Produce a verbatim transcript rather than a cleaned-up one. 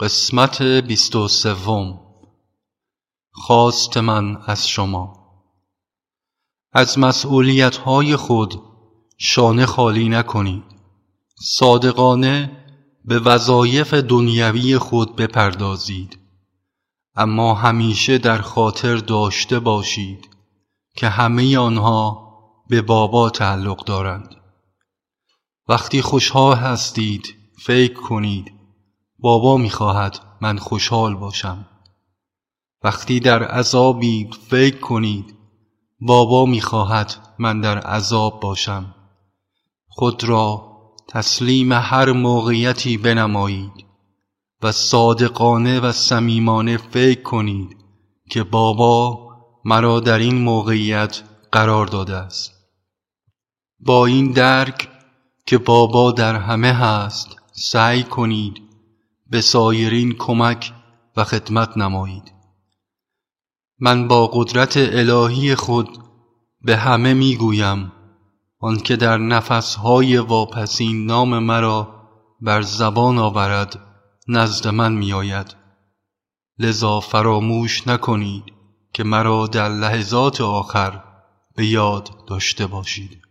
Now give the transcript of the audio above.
قسمت بیست و سوم. خواست من از شما. از مسئولیت‌های خود شانه خالی نکنید. صادقانه به وظایف دنیوی خود بپردازید، اما همیشه در خاطر داشته باشید که همه آنها به بابا تعلق دارند. وقتی خوشحال هستید فکر کنید بابا میخواهد من خوشحال باشم. وقتی در عذابید فکر کنید بابا میخواهد من در عذاب باشم. خود را تسلیم هر موقعیتی بنمایید و صادقانه و صمیمانه فکر کنید که بابا مرا در این موقعیت قرار داده است. با این درک که بابا در همه هست سعی کنید به سایرین کمک و خدمت نمایید. من با قدرت الهی خود به همه میگویم آن که در نفسهای واپسین نام مرا بر زبان آورد نزد من میآید. لذا فراموش نکنید که مرا در لحظات آخر به یاد داشته باشید.